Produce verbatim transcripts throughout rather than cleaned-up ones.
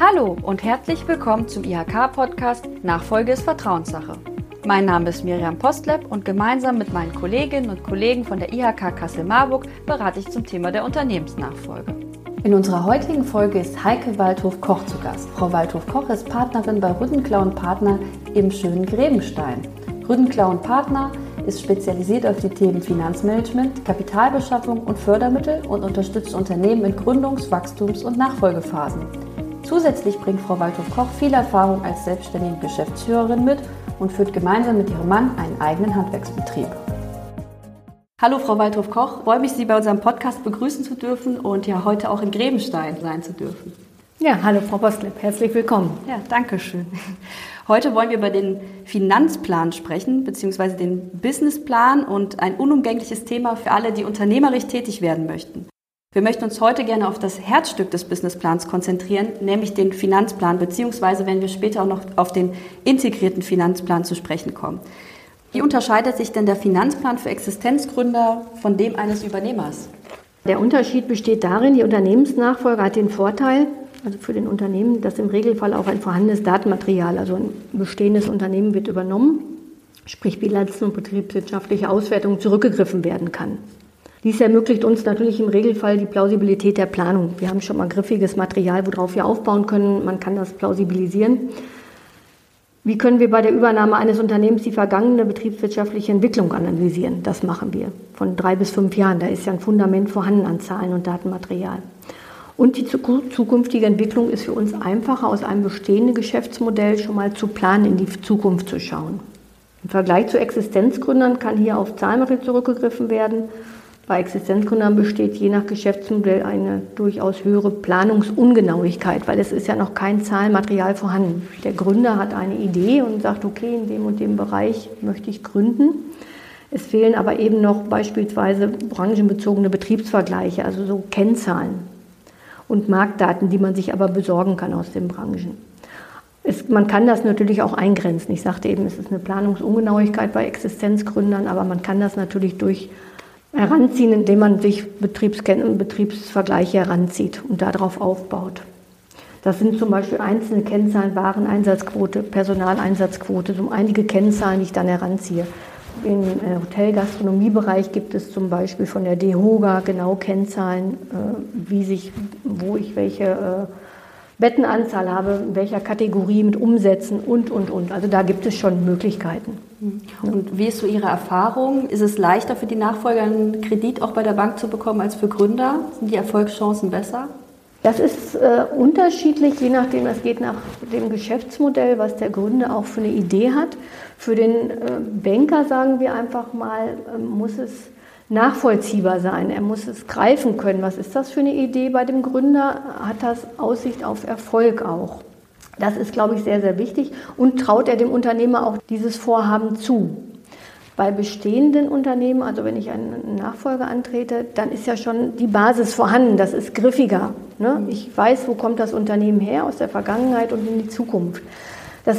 Hallo und herzlich willkommen zum I H K-Podcast Nachfolge ist Vertrauenssache. Mein Name ist Miriam Postlep und gemeinsam mit meinen Kolleginnen und Kollegen von der I H K Kassel-Marburg berate ich zum Thema der Unternehmensnachfolge. In unserer heutigen Folge ist Heike Waldhoff-Koch zu Gast. Frau Waldhoff-Koch ist Partnerin bei Rüddenklau und Partner im schönen Grebenstein. Rüddenklau und Partner ist spezialisiert auf die Themen Finanzmanagement, Kapitalbeschaffung und Fördermittel und unterstützt Unternehmen in Gründungs-, Wachstums- und Nachfolgephasen. Zusätzlich bringt Frau Waldhoff-Koch viel Erfahrung als selbstständige Geschäftsführerin mit und führt gemeinsam mit ihrem Mann einen eigenen Handwerksbetrieb. Hallo Frau Waldhoff-Koch, freue mich, Sie bei unserem Podcast begrüßen zu dürfen und ja heute auch in Grebenstein sein zu dürfen. Ja, hallo Frau Postlep, herzlich willkommen. Ja, danke schön. Heute wollen wir über den Finanzplan sprechen, beziehungsweise den Businessplan und ein unumgängliches Thema für alle, die unternehmerisch tätig werden möchten. Wir möchten uns heute gerne auf das Herzstück des Businessplans konzentrieren, nämlich den Finanzplan, beziehungsweise wenn wir später auch noch auf den integrierten Finanzplan zu sprechen kommen. Wie unterscheidet sich denn der Finanzplan für Existenzgründer von dem eines Übernehmers? Der Unterschied besteht darin, die Unternehmensnachfolge hat den Vorteil, also für den Unternehmen, dass im Regelfall auch ein vorhandenes Datenmaterial, also ein bestehendes Unternehmen wird übernommen, sprich Bilanzen und betriebswirtschaftliche Auswertungen zurückgegriffen werden kann. Dies ermöglicht uns natürlich im Regelfall die Plausibilität der Planung. Wir haben schon mal griffiges Material, worauf wir aufbauen können. Man kann das plausibilisieren. Wie können wir bei der Übernahme eines Unternehmens die vergangene betriebswirtschaftliche Entwicklung analysieren? Das machen wir von drei bis fünf Jahren. Da ist ja ein Fundament vorhanden an Zahlen und Datenmaterial. Und die zukünftige Entwicklung ist für uns einfacher, aus einem bestehenden Geschäftsmodell schon mal zu planen, in die Zukunft zu schauen. Im Vergleich zu Existenzgründern kann hier auf Zahlmaterial zurückgegriffen werden. Bei Existenzgründern besteht je nach Geschäftsmodell eine durchaus höhere Planungsungenauigkeit, weil es ist ja noch kein Zahlenmaterial vorhanden. Der Gründer hat eine Idee und sagt, okay, in dem und dem Bereich möchte ich gründen. Es fehlen aber eben noch beispielsweise branchenbezogene Betriebsvergleiche, also so Kennzahlen und Marktdaten, die man sich aber besorgen kann aus den Branchen. Es, man kann das natürlich auch eingrenzen. Ich sagte eben, es ist eine Planungsungenauigkeit bei Existenzgründern, aber man kann das natürlich durch heranziehen, indem man sich Betriebskenn- und Betriebsvergleiche heranzieht und darauf aufbaut. Das sind zum Beispiel einzelne Kennzahlen, Wareneinsatzquote, Personaleinsatzquote, so einige Kennzahlen, die ich dann heranziehe. Im Hotel-Gastronomiebereich gibt es zum Beispiel von der DEHOGA genau Kennzahlen, wie sich, wo ich welche Bettenanzahl habe, in welcher Kategorie mit Umsätzen und, und, und. Also da gibt es schon Möglichkeiten. Und wie ist so Ihre Erfahrung? Ist es leichter für die Nachfolger, einen Kredit auch bei der Bank zu bekommen als für Gründer? Sind die Erfolgschancen besser? Das ist äh, unterschiedlich, je nachdem, es geht nach dem Geschäftsmodell, was der Gründer auch für eine Idee hat. Für den äh, Banker, sagen wir einfach mal, äh, muss es nachvollziehbar sein. Er muss es greifen können. Was ist das für eine Idee bei dem Gründer? Hat das Aussicht auf Erfolg auch? Das ist, glaube ich, sehr, sehr wichtig. Und traut er dem Unternehmer auch dieses Vorhaben zu? Bei bestehenden Unternehmen, also wenn ich einen Nachfolger antrete, dann ist ja schon die Basis vorhanden. Das ist griffiger. Ne? Ich weiß, wo kommt das Unternehmen her, aus der Vergangenheit und in die Zukunft. Das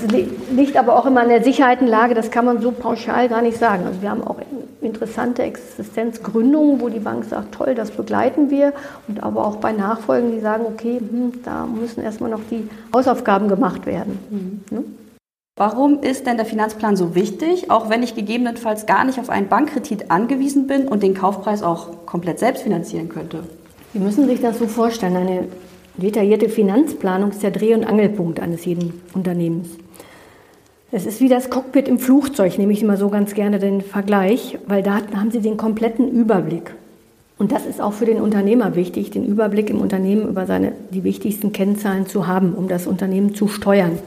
liegt aber auch immer an der Sicherheitenlage, das kann man so pauschal gar nicht sagen. Also wir haben auch interessante Existenzgründungen, wo die Bank sagt, toll, das begleiten wir. Und aber auch bei Nachfolgen, die sagen, okay, hm, da müssen erstmal noch die Hausaufgaben gemacht werden. Mhm. Ne? Warum ist denn der Finanzplan so wichtig, auch wenn ich gegebenenfalls gar nicht auf einen Bankkredit angewiesen bin und den Kaufpreis auch komplett selbst finanzieren könnte? Sie müssen sich das so vorstellen, eine detaillierte Finanzplanung ist der Dreh- und Angelpunkt eines jeden Unternehmens. Es ist wie das Cockpit im Flugzeug, nehme ich immer so ganz gerne den Vergleich, weil da haben Sie den kompletten Überblick. Und das ist auch für den Unternehmer wichtig, den Überblick im Unternehmen über seine, die wichtigsten Kennzahlen zu haben, um das Unternehmen zu steuern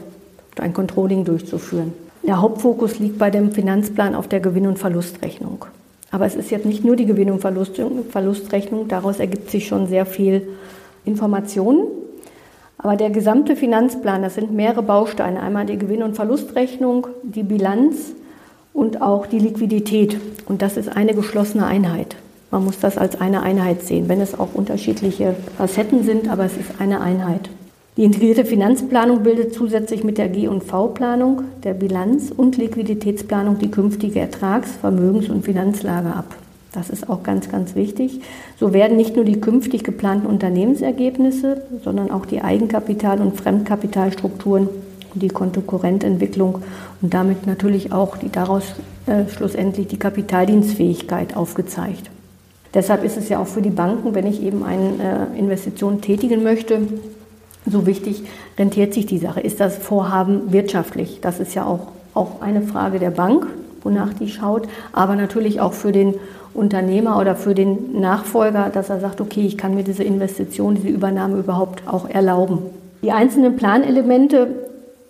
und ein Controlling durchzuführen. Der Hauptfokus liegt bei dem Finanzplan auf der Gewinn- und Verlustrechnung. Aber es ist jetzt nicht nur die Gewinn- und Verlustrechnung, daraus ergibt sich schon sehr viel Informationen, aber der gesamte Finanzplan, das sind mehrere Bausteine, einmal die Gewinn- und Verlustrechnung, die Bilanz und auch die Liquidität. Und das ist eine geschlossene Einheit. Man muss das als eine Einheit sehen, wenn es auch unterschiedliche Facetten sind, aber es ist eine Einheit. Die integrierte Finanzplanung bildet zusätzlich mit der G- und V-Planung, der Bilanz- und Liquiditätsplanung die künftige Ertrags-, Vermögens- und Finanzlage ab. Das ist auch ganz, ganz wichtig. So werden nicht nur die künftig geplanten Unternehmensergebnisse, sondern auch die Eigenkapital- und Fremdkapitalstrukturen und die Kontokorrententwicklung und damit natürlich auch die daraus äh, schlussendlich die Kapitaldienstfähigkeit aufgezeigt. Deshalb ist es ja auch für die Banken, wenn ich eben eine äh, Investition tätigen möchte, so wichtig, rentiert sich die Sache. Ist das Vorhaben wirtschaftlich? Das ist ja auch, auch eine Frage der Bank, wonach die schaut, aber natürlich auch für den Unternehmer oder für den Nachfolger, dass er sagt, okay, ich kann mir diese Investition, diese Übernahme überhaupt auch erlauben. Die einzelnen Planelemente,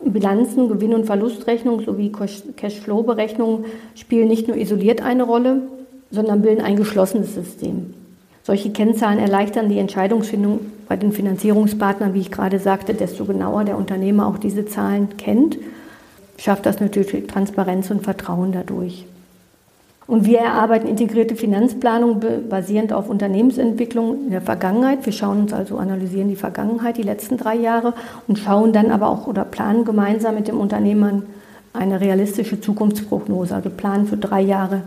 Bilanzen, Gewinn- und Verlustrechnung sowie Cashflow-Berechnungen spielen nicht nur isoliert eine Rolle, sondern bilden ein geschlossenes System. Solche Kennzahlen erleichtern die Entscheidungsfindung bei den Finanzierungspartnern, wie ich gerade sagte, desto genauer der Unternehmer auch diese Zahlen kennt, schafft das natürlich Transparenz und Vertrauen dadurch. Und wir erarbeiten integrierte Finanzplanung basierend auf Unternehmensentwicklung in der Vergangenheit. Wir schauen uns also, analysieren die Vergangenheit, die letzten drei Jahre und schauen dann aber auch oder planen gemeinsam mit dem Unternehmern eine realistische Zukunftsprognose, also planen für drei Jahre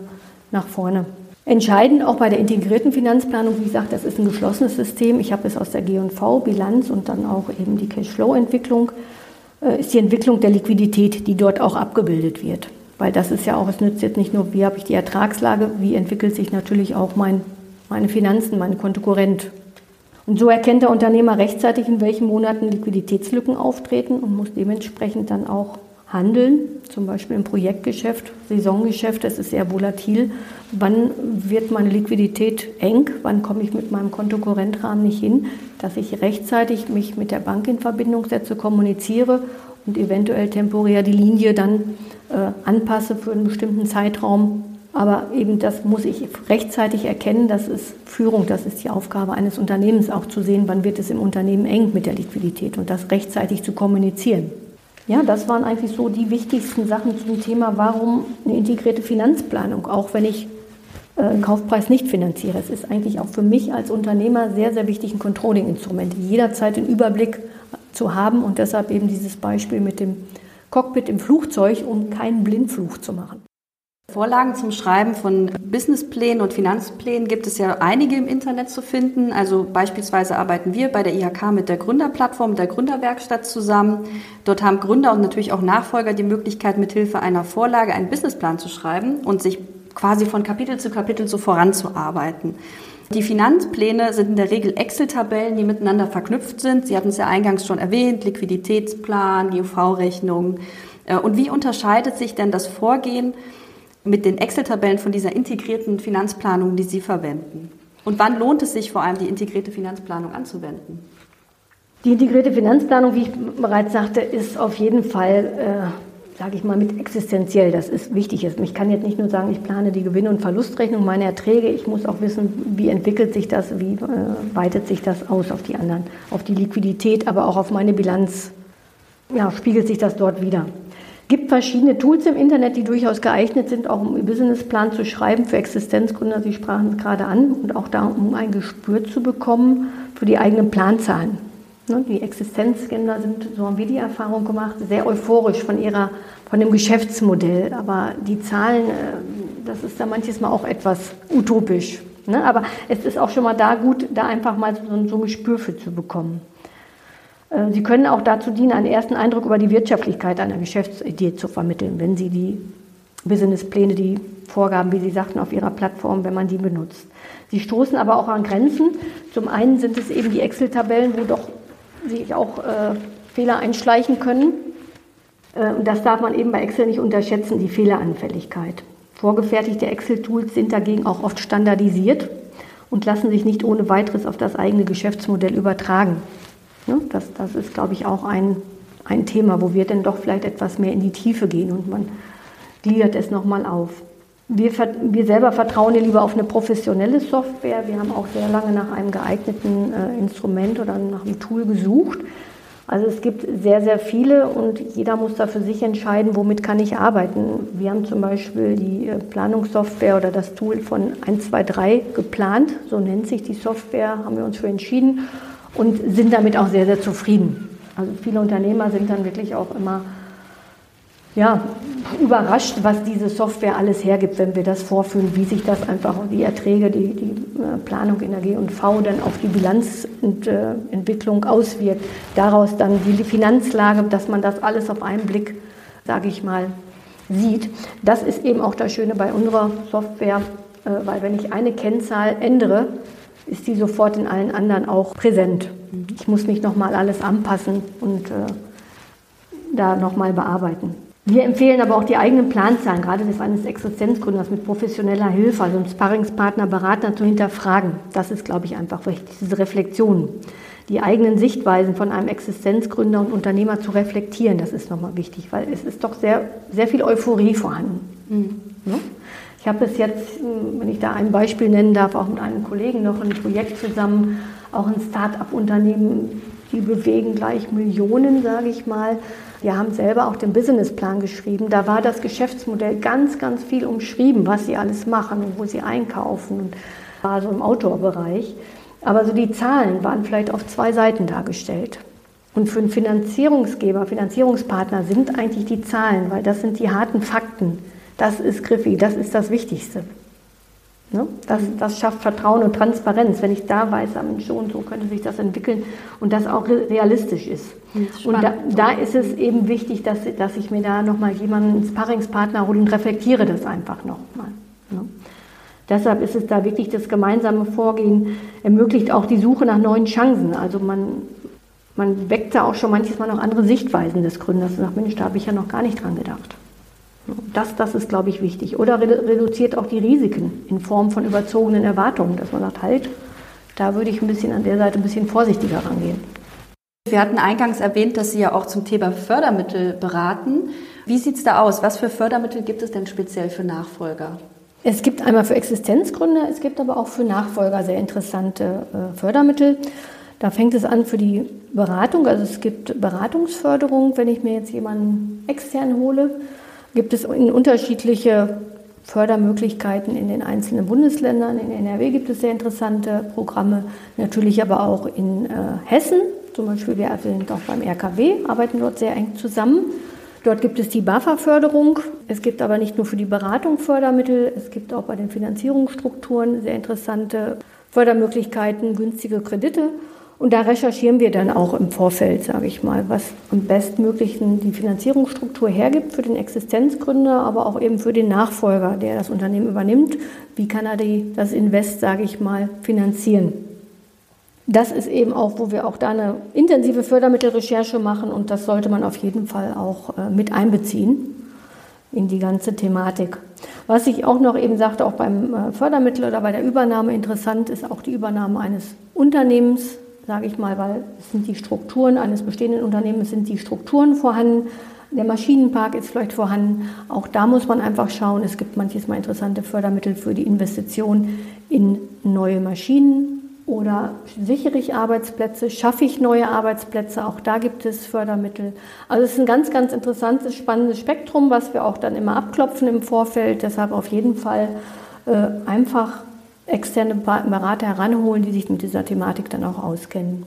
nach vorne. Entscheidend auch bei der integrierten Finanzplanung, wie gesagt, das ist ein geschlossenes System. Ich habe es aus der G und V, Bilanz und dann auch eben die Cashflow-Entwicklung, ist die Entwicklung der Liquidität, die dort auch abgebildet wird. Weil das ist ja auch, es nützt jetzt nicht nur, wie habe ich die Ertragslage, wie entwickelt sich natürlich auch mein, meine Finanzen, mein Kontokorrent. Und so erkennt der Unternehmer rechtzeitig, in welchen Monaten Liquiditätslücken auftreten und muss dementsprechend dann auch handeln, zum Beispiel im Projektgeschäft, Saisongeschäft, das ist sehr volatil. Wann wird meine Liquidität eng? Wann komme ich mit meinem Kontokorrentrahmen nicht hin? Dass ich rechtzeitig mich mit der Bank in Verbindung setze, kommuniziere und eventuell temporär die Linie dann äh, anpasse für einen bestimmten Zeitraum. Aber eben das muss ich rechtzeitig erkennen, das ist Führung, das ist die Aufgabe eines Unternehmens auch zu sehen, wann wird es im Unternehmen eng mit der Liquidität und das rechtzeitig zu kommunizieren. Ja, das waren eigentlich so die wichtigsten Sachen zum Thema, warum eine integrierte Finanzplanung, auch wenn ich äh, einen Kaufpreis nicht finanziere. Es ist eigentlich auch für mich als Unternehmer sehr, sehr wichtig, ein Controlling-Instrument, jederzeit den Überblick zu haben und deshalb eben dieses Beispiel mit dem Cockpit im Flugzeug, um keinen Blindflug zu machen. Vorlagen zum Schreiben von Businessplänen und Finanzplänen gibt es ja einige im Internet zu finden. Also beispielsweise arbeiten wir bei der I H K mit der Gründerplattform, der Gründerwerkstatt zusammen. Dort haben Gründer und natürlich auch Nachfolger die Möglichkeit, mithilfe einer Vorlage einen Businessplan zu schreiben und sich quasi von Kapitel zu Kapitel so voranzuarbeiten. Die Finanzpläne sind in der Regel Excel-Tabellen, die miteinander verknüpft sind. Sie hatten es ja eingangs schon erwähnt, Liquiditätsplan, G U V-Rechnung. Und wie unterscheidet sich denn das Vorgehen mit den Excel-Tabellen von dieser integrierten Finanzplanung, die Sie verwenden? Und wann lohnt es sich vor allem, die integrierte Finanzplanung anzuwenden? Die integrierte Finanzplanung, wie ich bereits sagte, ist auf jeden Fall, äh, sage ich mal, mit existenziell. Das ist wichtig. Ich kann jetzt nicht nur sagen, ich plane die Gewinn- und Verlustrechnung, meine Erträge. Ich muss auch wissen, wie entwickelt sich das, wie äh, weitet sich das aus auf die anderen, auf die Liquidität, aber auch auf meine Bilanz. Ja, spiegelt sich das dort wider. Es gibt verschiedene Tools im Internet, die durchaus geeignet sind, auch um einen Businessplan zu schreiben für Existenzgründer. Sie sprachen es gerade an und auch da, um ein Gespür zu bekommen für die eigenen Planzahlen. Die Existenzgründer sind, so haben wir die Erfahrung gemacht, sehr euphorisch von ihrer, von dem Geschäftsmodell. Aber die Zahlen, das ist da manches Mal auch etwas utopisch. Aber es ist auch schon mal da gut, da einfach mal so ein Gespür für zu bekommen. Sie können auch dazu dienen, einen ersten Eindruck über die Wirtschaftlichkeit einer Geschäftsidee zu vermitteln, wenn Sie die Businesspläne, die Vorgaben, wie Sie sagten, auf Ihrer Plattform, wenn man die benutzt. Sie stoßen aber auch an Grenzen. Zum einen sind es eben die Excel-Tabellen, wo doch sich auch äh, Fehler einschleichen können. Äh, und das darf man eben bei Excel nicht unterschätzen, die Fehleranfälligkeit. Vorgefertigte Excel-Tools sind dagegen auch oft standardisiert und lassen sich nicht ohne weiteres auf das eigene Geschäftsmodell übertragen. Das, das ist, glaube ich, auch ein, ein Thema, wo wir dann doch vielleicht etwas mehr in die Tiefe gehen und man gliedert es nochmal auf. Wir, wir selber vertrauen ja lieber auf eine professionelle Software. Wir haben auch sehr lange nach einem geeigneten äh, Instrument oder nach einem Tool gesucht. Also es gibt sehr, sehr viele und jeder muss da für sich entscheiden, womit kann ich arbeiten. Wir haben zum Beispiel die Planungssoftware oder das Tool von eins zwei drei geplant, so nennt sich die Software, haben wir uns für entschieden. Und sind damit auch sehr, sehr zufrieden. Also viele Unternehmer sind dann wirklich auch immer ja, überrascht, was diese Software alles hergibt, wenn wir das vorführen, wie sich das einfach, die Erträge, die, die Planung in der G und V dann auf die Bilanzentwicklung auswirkt. Daraus dann die Finanzlage, dass man das alles auf einen Blick, sage ich mal, sieht. Das ist eben auch das Schöne bei unserer Software, weil wenn ich eine Kennzahl ändere, ist die sofort in allen anderen auch präsent. Ich muss mich nochmal alles anpassen und äh, da nochmal bearbeiten. Wir empfehlen aber auch die eigenen Planzahlen, gerade des eines Existenzgründers mit professioneller Hilfe, also einem Sparringspartner, Berater zu hinterfragen. Das ist, glaube ich, einfach wichtig, diese Reflexion. Die eigenen Sichtweisen von einem Existenzgründer und Unternehmer zu reflektieren, das ist nochmal wichtig, weil es ist doch sehr, sehr viel Euphorie vorhanden. Mhm. Ne? Ich habe es jetzt, wenn ich da ein Beispiel nennen darf, auch mit einem Kollegen noch ein Projekt zusammen, auch ein Start-up-Unternehmen, die bewegen gleich Millionen, sage ich mal. Wir haben selber auch den Businessplan geschrieben. Da war das Geschäftsmodell ganz, ganz viel umschrieben, was sie alles machen und wo sie einkaufen. Und war so im Outdoor-Bereich. Aber so die Zahlen waren vielleicht auf zwei Seiten dargestellt. Und für einen Finanzierungsgeber, Finanzierungspartner sind eigentlich die Zahlen, weil das sind die harten Fakten. Das ist griffig, das ist das Wichtigste. Ne? Das, das schafft Vertrauen und Transparenz. Wenn ich da weiß, schon so könnte sich das entwickeln und das auch realistisch ist. Das ist und da, da ist es eben wichtig, dass, dass ich mir da nochmal jemanden, einen Sparringspartner hole und reflektiere das einfach nochmal. Ne? Deshalb ist es da wirklich das gemeinsame Vorgehen, ermöglicht auch die Suche nach neuen Chancen. Also man, man weckt da auch schon manches Mal noch andere Sichtweisen des Gründers und sagt, Mensch, da habe ich ja noch gar nicht dran gedacht. Das, das ist, glaube ich, wichtig. Oder reduziert auch die Risiken in Form von überzogenen Erwartungen, dass man sagt, halt, da würde ich ein bisschen an der Seite ein bisschen vorsichtiger rangehen. Wir hatten eingangs erwähnt, dass Sie ja auch zum Thema Fördermittel beraten. Wie sieht es da aus? Was für Fördermittel gibt es denn speziell für Nachfolger? Es gibt einmal für Existenzgründer, es gibt aber auch für Nachfolger sehr interessante Fördermittel. Da fängt es an für die Beratung. Also es gibt Beratungsförderung, wenn ich mir jetzt jemanden extern hole. Gibt es in unterschiedliche Fördermöglichkeiten in den einzelnen Bundesländern. In N R W gibt es sehr interessante Programme, natürlich aber auch in äh, Hessen. Zum Beispiel, wir sind auch beim R K W, arbeiten dort sehr eng zusammen. Dort gibt es die BAFA-Förderung. Es gibt aber nicht nur für die Beratung Fördermittel, es gibt auch bei den Finanzierungsstrukturen sehr interessante Fördermöglichkeiten, günstige Kredite. Und da recherchieren wir dann auch im Vorfeld, sage ich mal, was am bestmöglichen die Finanzierungsstruktur hergibt für den Existenzgründer, aber auch eben für den Nachfolger, der das Unternehmen übernimmt. Wie kann er die, das Invest, sage ich mal, finanzieren? Das ist eben auch, wo wir auch da eine intensive Fördermittelrecherche machen und das sollte man auf jeden Fall auch äh, mit einbeziehen in die ganze Thematik. Was ich auch noch eben sagte, auch beim äh, Fördermittel oder bei der Übernahme interessant ist auch die Übernahme eines Unternehmens, sage ich mal, weil es sind die Strukturen eines bestehenden Unternehmens, sind die Strukturen vorhanden, der Maschinenpark ist vielleicht vorhanden, auch da muss man einfach schauen, es gibt manches Mal interessante Fördermittel für die Investition in neue Maschinen oder sichere ich Arbeitsplätze, schaffe ich neue Arbeitsplätze, auch da gibt es Fördermittel. Also es ist ein ganz, ganz interessantes, spannendes Spektrum, was wir auch dann immer abklopfen im Vorfeld, deshalb auf jeden Fall äh, einfach externe Berater heranholen, die sich mit dieser Thematik dann auch auskennen.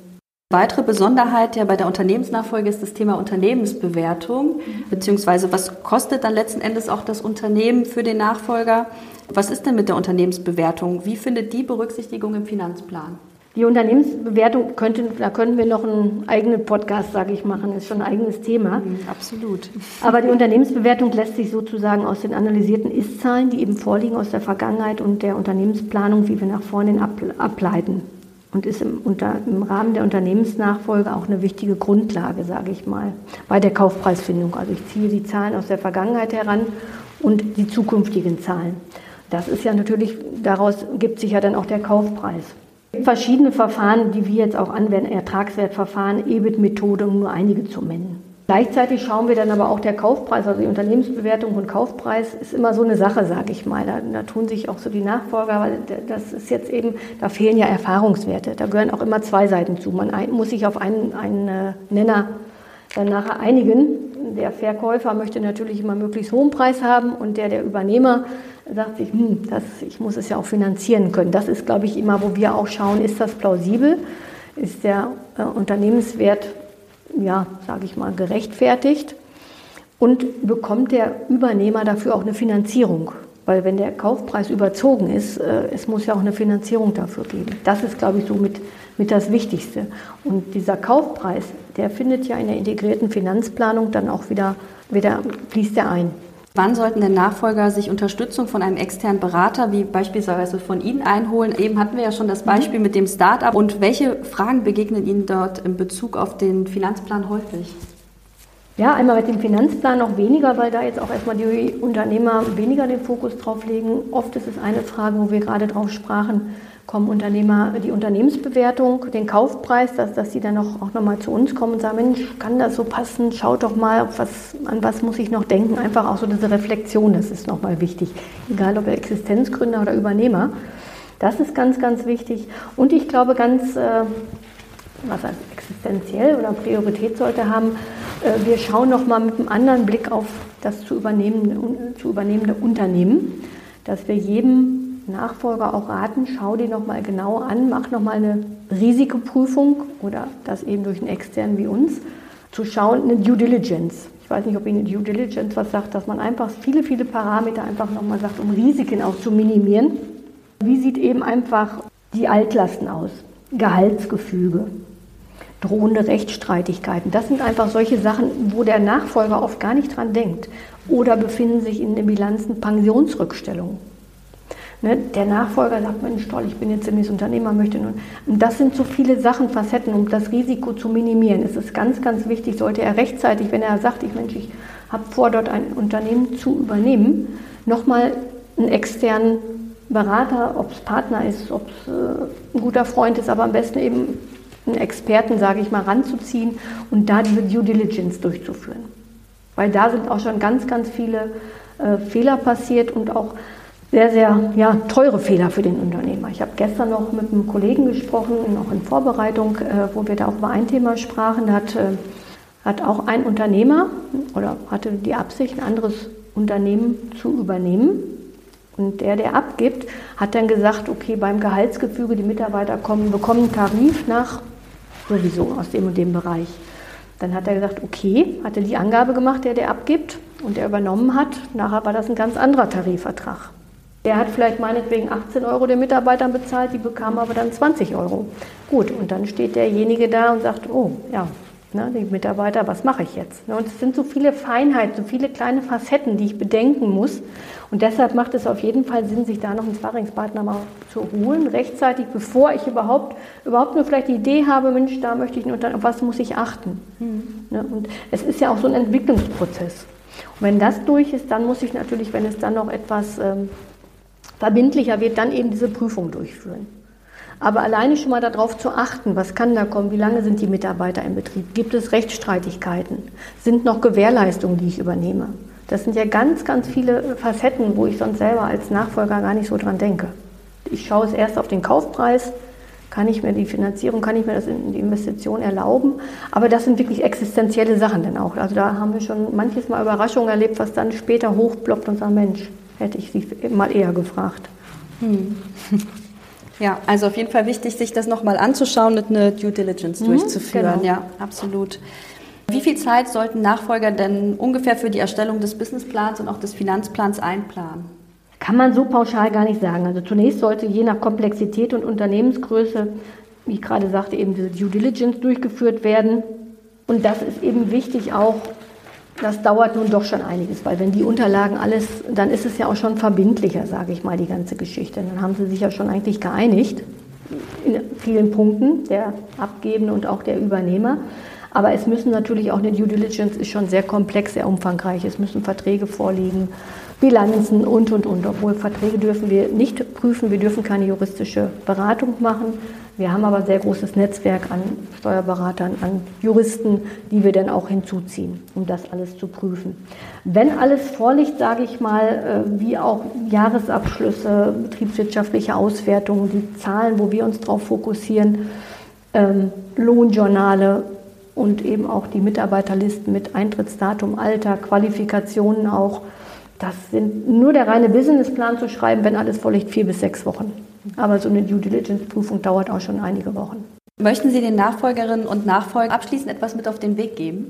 Weitere Besonderheit ja bei der Unternehmensnachfolge ist das Thema Unternehmensbewertung, beziehungsweise was kostet dann letzten Endes auch das Unternehmen für den Nachfolger? Was ist denn mit der Unternehmensbewertung? Wie findet die Berücksichtigung im Finanzplan? Die Unternehmensbewertung, könnte, da könnten wir noch einen eigenen Podcast, sage ich, machen. Das ist schon ein eigenes Thema. Mhm, absolut. Aber die Unternehmensbewertung lässt sich sozusagen aus den analysierten Ist-Zahlen, die eben vorliegen aus der Vergangenheit und der Unternehmensplanung, wie wir nach vorne ableiten. Und ist im, unter, im Rahmen der Unternehmensnachfolge auch eine wichtige Grundlage, sage ich mal, bei der Kaufpreisfindung. Also ich ziehe die Zahlen aus der Vergangenheit heran und die zukünftigen Zahlen. Das ist ja natürlich, daraus gibt sich ja dann auch der Kaufpreis. Verschiedene Verfahren, die wir jetzt auch anwenden, Ertragswertverfahren, E B I T-Methode, um nur einige zu nennen. Gleichzeitig schauen wir dann aber auch der Kaufpreis, also die Unternehmensbewertung und Kaufpreis ist immer so eine Sache, sage ich mal. Da, da tun sich auch so die Nachfolger, weil das ist jetzt eben, da fehlen ja Erfahrungswerte. Da gehören auch immer zwei Seiten zu. Man ein, muss sich auf einen, einen Nenner dann nachher einigen. Der Verkäufer möchte natürlich immer möglichst hohen Preis haben und der, der Übernehmer, sagt sich, hm, das, ich muss es ja auch finanzieren können. Das ist, glaube ich, immer, wo wir auch schauen, ist das plausibel? Ist der äh, Unternehmenswert, ja, sage ich mal, gerechtfertigt? Und bekommt der Übernehmer dafür auch eine Finanzierung? Weil wenn der Kaufpreis überzogen ist, es muss ja auch eine Finanzierung dafür geben. Das ist, glaube ich, so mit, mit das Wichtigste. Und dieser Kaufpreis, der findet ja in der integrierten Finanzplanung dann auch wieder, wieder fließt er ein. Wann sollten denn Nachfolger sich Unterstützung von einem externen Berater, wie beispielsweise von Ihnen, einholen? Eben hatten wir ja schon das Beispiel mit dem Start-up. Und welche Fragen begegnen Ihnen dort in Bezug auf den Finanzplan häufig? Ja, einmal mit dem Finanzplan noch weniger, weil da jetzt auch erstmal die Unternehmer weniger den Fokus drauf legen. Oft ist es eine Frage, wo wir gerade drauf sprachen, kommen Unternehmer die Unternehmensbewertung, den Kaufpreis, dass, dass die dann auch, auch nochmal zu uns kommen und sagen, Mensch, kann das so passen? Schaut doch mal, was, an was muss ich noch denken? Einfach auch so diese Reflexion, das ist nochmal wichtig. Egal, ob Existenzgründer oder Übernehmer. Das ist ganz, ganz wichtig. Und ich glaube, ganz, äh, was heißt existenziell oder Priorität sollte haben, wir schauen nochmal mit einem anderen Blick auf das zu übernehmende, zu übernehmende Unternehmen, dass wir jedem Nachfolger auch raten, schau dir nochmal genau an, mach nochmal eine Risikoprüfung oder das eben durch einen externen wie uns, zu schauen, eine Due Diligence. Ich weiß nicht, ob Ihnen Due Diligence was sagt, dass man einfach viele, viele Parameter einfach nochmal sagt, um Risiken auch zu minimieren. Wie sieht eben einfach die Altlasten aus? Gehaltsgefüge, drohende Rechtsstreitigkeiten. Das sind einfach solche Sachen, wo der Nachfolger oft gar nicht dran denkt. Oder befinden sich in den Bilanzen Pensionsrückstellungen. Ne? Der Nachfolger sagt, Mensch, toll, ich bin jetzt ziemlich Unternehmer, möchte nun. Und das sind so viele Sachen, Facetten, um das Risiko zu minimieren. Es ist ganz, ganz wichtig, sollte er rechtzeitig, wenn er sagt, ich, Mensch, ich habe vor, dort ein Unternehmen zu übernehmen, nochmal einen externen Berater, ob es Partner ist, ob es äh, ein guter Freund ist, aber am besten eben einen Experten, sage ich mal, ranzuziehen und da diese Due Diligence durchzuführen. Weil da sind auch schon ganz, ganz viele äh, Fehler passiert und auch sehr, sehr ja, teure Fehler für den Unternehmer. Ich habe gestern noch mit einem Kollegen gesprochen, noch in Vorbereitung, äh, wo wir da auch über ein Thema sprachen. Da hat, äh, hat auch ein Unternehmer oder hatte die Absicht, ein anderes Unternehmen zu übernehmen. Und der, der abgibt, hat dann gesagt, okay, beim Gehaltsgefüge, die Mitarbeiter kommen, bekommen einen Tarif nach sowieso aus dem und dem Bereich. Dann hat er gesagt, okay, hat er die Angabe gemacht, der, der abgibt und der übernommen hat. Nachher war das ein ganz anderer Tarifvertrag. Der hat vielleicht meinetwegen achtzehn Euro den Mitarbeitern bezahlt, die bekamen aber dann zwanzig Euro. Gut, und dann steht derjenige da und sagt, oh, ja, ne, die Mitarbeiter, was mache ich jetzt? Und es sind so viele Feinheiten, so viele kleine Facetten, die ich bedenken muss. Und deshalb macht es auf jeden Fall Sinn, sich da noch einen Sparringspartner mal zu holen, rechtzeitig, bevor ich überhaupt, überhaupt nur vielleicht die Idee habe, Mensch, da möchte ich nur, auf was muss ich achten? Mhm. Und es ist ja auch so ein Entwicklungsprozess. Und wenn das durch ist, dann muss ich natürlich, wenn es dann noch etwas ähm, verbindlicher wird, dann eben diese Prüfung durchführen. Aber alleine schon mal darauf zu achten, was kann da kommen, wie lange sind die Mitarbeiter im Betrieb, gibt es Rechtsstreitigkeiten, sind noch Gewährleistungen, die ich übernehme? Das sind ja ganz, ganz viele Facetten, wo ich sonst selber als Nachfolger gar nicht so dran denke. Ich schaue es erst auf den Kaufpreis, kann ich mir die Finanzierung, kann ich mir das in die Investition erlauben, aber das sind wirklich existenzielle Sachen dann auch. Also da haben wir schon manches Mal Überraschungen erlebt, was dann später hochploppt und sagt, Mensch, hätte ich Sie mal eher gefragt. Hm. Ja, also auf jeden Fall wichtig, sich das nochmal anzuschauen und eine Due Diligence durchzuführen. Genau. Ja, absolut. Wie viel Zeit sollten Nachfolger denn ungefähr für die Erstellung des Businessplans und auch des Finanzplans einplanen? Kann man so pauschal gar nicht sagen. Also zunächst sollte je nach Komplexität und Unternehmensgröße, wie ich gerade sagte, eben diese Due Diligence durchgeführt werden. Und das ist eben wichtig auch, das dauert nun doch schon einiges, weil wenn die Unterlagen alles, dann ist es ja auch schon verbindlicher, sage ich mal, die ganze Geschichte. Dann haben sie sich ja schon eigentlich geeinigt in vielen Punkten, der Abgebende und auch der Übernehmer. Aber es müssen natürlich auch, eine Due Diligence ist schon sehr komplex, sehr umfangreich. Es müssen Verträge vorliegen, Bilanzen und, und, und. Obwohl Verträge dürfen wir nicht prüfen, wir dürfen keine juristische Beratung machen. Wir haben aber ein sehr großes Netzwerk an Steuerberatern, an Juristen, die wir dann auch hinzuziehen, um das alles zu prüfen. Wenn alles vorliegt, sage ich mal, wie auch Jahresabschlüsse, betriebswirtschaftliche Auswertungen, die Zahlen, wo wir uns drauf fokussieren, Lohnjournale, und eben auch die Mitarbeiterlisten mit Eintrittsdatum, Alter, Qualifikationen auch. Das sind nur der reine Businessplan zu schreiben, wenn alles vorliegt, vier bis sechs Wochen. Aber so eine Due Diligence-Prüfung dauert auch schon einige Wochen. Möchten Sie den Nachfolgerinnen und Nachfolgern abschließend etwas mit auf den Weg geben?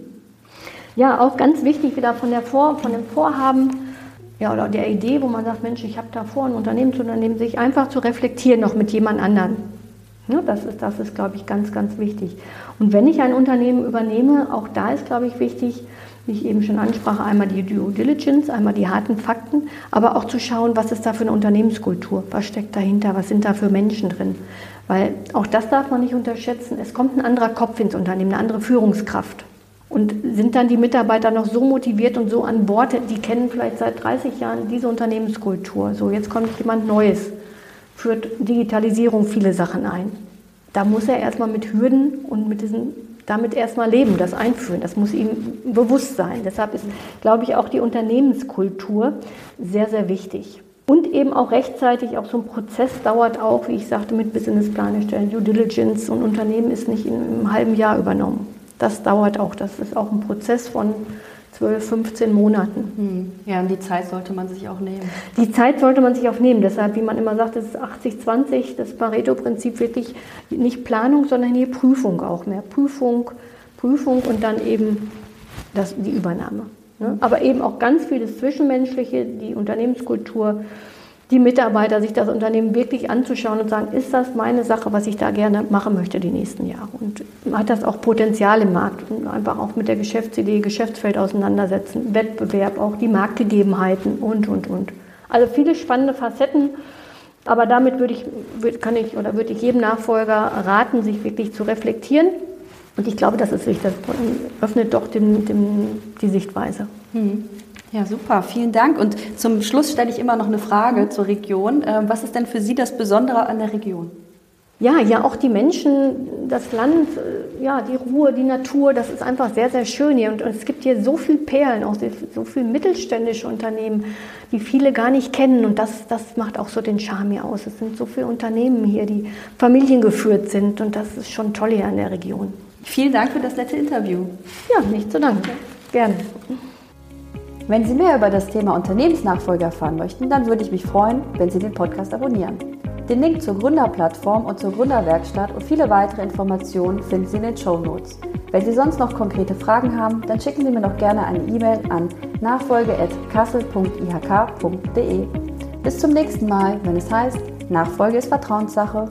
ja, auch ganz wichtig wieder von, der Vor, von dem Vorhaben, ja, oder der Idee, wo man sagt, Mensch, ich habe da vor, ein Unternehmen zu unternehmen, sich einfach zu reflektieren noch mit jemand anderem. Ja, das ist, das ist glaube ich, ganz, ganz wichtig. Und wenn ich ein Unternehmen übernehme, auch da ist, glaube ich, wichtig, wie ich eben schon ansprach, einmal die Due Diligence, einmal die harten Fakten, aber auch zu schauen, was ist da für eine Unternehmenskultur, was steckt dahinter, was sind da für Menschen drin. Weil auch das darf man nicht unterschätzen, es kommt ein anderer Kopf ins Unternehmen, eine andere Führungskraft. Und sind dann die Mitarbeiter noch so motiviert und so an Bord, die kennen vielleicht seit dreißig Jahren diese Unternehmenskultur. So, jetzt kommt jemand Neues, führt Digitalisierung viele Sachen ein. Da muss er erstmal mit Hürden und mit diesen, damit erstmal leben, das einführen. Das muss ihm bewusst sein. Deshalb ist, glaube ich, auch die Unternehmenskultur sehr, sehr wichtig. Und eben auch rechtzeitig, auch so ein Prozess dauert auch, wie ich sagte, mit Businessplan erstellen, Due Diligence, und Unternehmen ist nicht in einem halben Jahr übernommen. Das dauert auch. Das ist auch ein Prozess von zwölf, fünfzehn Monaten. Ja, und die Zeit sollte man sich auch nehmen. Die Zeit sollte man sich auch nehmen. Deshalb, wie man immer sagt, das ist achtzig zwanzig, das Pareto-Prinzip, wirklich nicht Planung, sondern hier Prüfung auch mehr. Prüfung, Prüfung und dann eben das, die Übernahme. Ne? Aber eben auch ganz viel das Zwischenmenschliche, die Unternehmenskultur, die Mitarbeiter, sich das Unternehmen wirklich anzuschauen und sagen, ist das meine Sache, was ich da gerne machen möchte die nächsten Jahre? Und hat das auch Potenzial im Markt? Und einfach auch mit der Geschäftsidee, Geschäftsfeld auseinandersetzen, Wettbewerb, auch die Marktgegebenheiten und, und, und. Also viele spannende Facetten, aber damit würde ich, würde, kann ich, oder würde ich jedem Nachfolger raten, sich wirklich zu reflektieren. Und ich glaube, das ist wichtig, das öffnet doch dem, dem, die Sichtweise. Hm. Ja, super. Vielen Dank. Und zum Schluss stelle ich immer noch eine Frage zur Region. Was ist denn für Sie das Besondere an der Region? Ja, ja, auch die Menschen, das Land, ja, die Ruhe, die Natur, das ist einfach sehr, sehr schön hier. Und, und es gibt hier so viele Perlen, auch so viele mittelständische Unternehmen, die viele gar nicht kennen. Und das, das macht auch so den Charme hier aus. Es sind so viele Unternehmen hier, die familiengeführt sind. Und das ist schon toll hier an der Region. Vielen Dank für das letzte Interview. Ja, nicht zu danken. Gerne. Wenn Sie mehr über das Thema Unternehmensnachfolge erfahren möchten, dann würde ich mich freuen, wenn Sie den Podcast abonnieren. Den Link zur Gründerplattform und zur Gründerwerkstatt und viele weitere Informationen finden Sie in den Shownotes. Wenn Sie sonst noch konkrete Fragen haben, dann schicken Sie mir doch gerne eine E-Mail an nachfolge at kassel punkt i h k punkt de. Bis zum nächsten Mal, wenn es heißt, Nachfolge ist Vertrauenssache.